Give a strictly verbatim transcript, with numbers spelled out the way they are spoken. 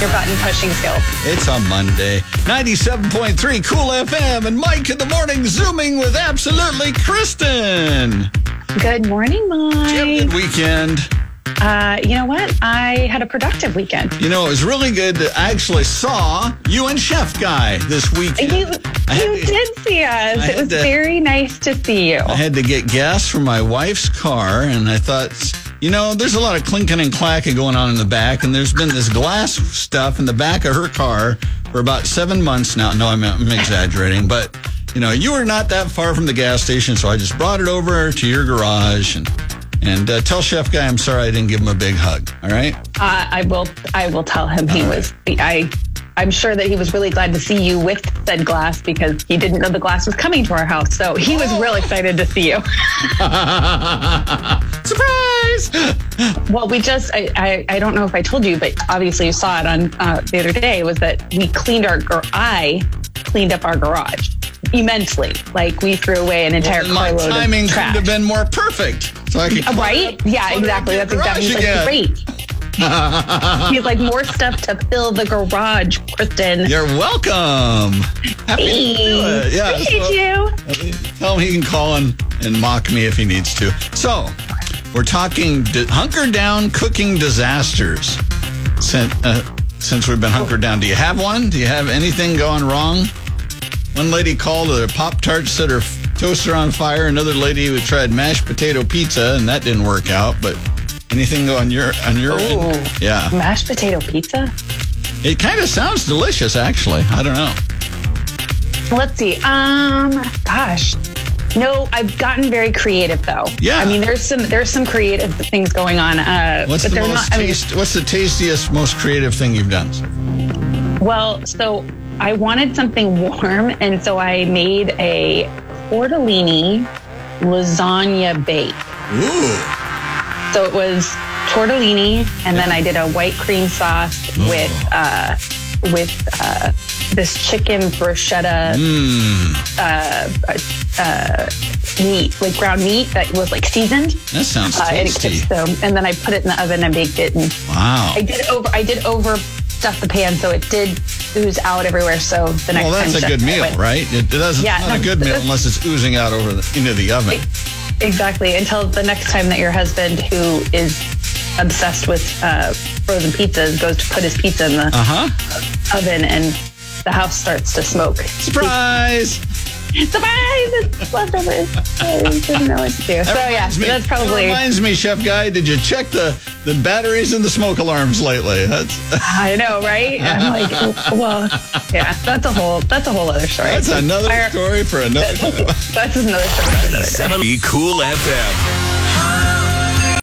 Your button pushing skills. It's a Monday. ninety-seven point three Cool F M and Mike in the morning, zooming with absolutely Kristen. Good morning, Mike. Did you have a good weekend? Uh, you know what? I had a productive weekend. You know, it was really good. I actually saw you and Chef Guy this weekend. You, you to, did see us. I it was to, very nice to see you. I had to get gas from my wife's car, and I thought, you know, there's a lot of clinking and clacking going on in the back, and there's been this glass stuff in the back of her car for about seven months now. No, I'm, I'm exaggerating, but, you know, you were not that far from the gas station, so I just brought it over to your garage. And And uh, tell Chef Guy I'm sorry I didn't give him a big hug, all right? Uh, I will I will tell him. He was, I, I'm sure that he was really glad to see you with said glass because he didn't know the glass was coming to our house. So he was real excited to see you. Surprise! Well, we just, I, I, I don't know if I told you, but obviously you saw it on uh, the other day, was that we cleaned our, or I cleaned up our garage immensely. Like, we threw away an entire well, carload of trash. My timing could have been more perfect. So I could right? Yeah, exactly. That's exactly. He's like, great. He's like, more stuff to fill the garage, Kristen. You're welcome. Happy hey. to do it. Yeah, appreciate so, you. Tell him he can call and, and mock me if he needs to. So, we're talking di- hunker down cooking disasters. Since, uh, since we've been hunkered down, do you have one? Do you have anything going wrong? One lady called her Pop-Tart, set her toaster on fire. Another lady who tried mashed potato pizza, and that didn't work out. But anything on your on your end? Yeah. Mashed potato pizza? It kind of sounds delicious, actually. I don't know. Let's see. Um, gosh. No, I've gotten very creative, though. Yeah. I mean, there's some there's some creative things going on. Uh, what's, but the most not, taste, I mean, what's the tastiest, most creative thing you've done? Well, so... I wanted something warm, and so I made a tortellini lasagna bake. Ooh. So it was tortellini, and yeah. then I did a white cream sauce Ooh. with uh, with uh, this chicken bruschetta mm. uh, uh, meat, like ground meat that was like seasoned. That sounds uh, tasty. And, it, so, and then I put it in the oven and baked it. And wow. I did over. I did over. Stuff the pan, so it did ooze out everywhere. So the next well, that's time a good meal, went, right? It, it doesn't. Yeah, it's not no, a good meal unless it's oozing out over the, into the oven. Exactly. Until the next time that your husband, who is obsessed with uh, frozen pizzas, goes to put his pizza in the uh-huh. oven, and the house starts to smoke. Surprise! Surprise! It's leftovers. I didn't know what to do. That so yeah, me, that's probably. That reminds me, Chef Guy, did you check the, the batteries in the smoke alarms lately? That's... I know, right? I'm like, well, yeah. That's a whole. That's a whole other story. That's another story for another. That's another story. For another. Cool F M.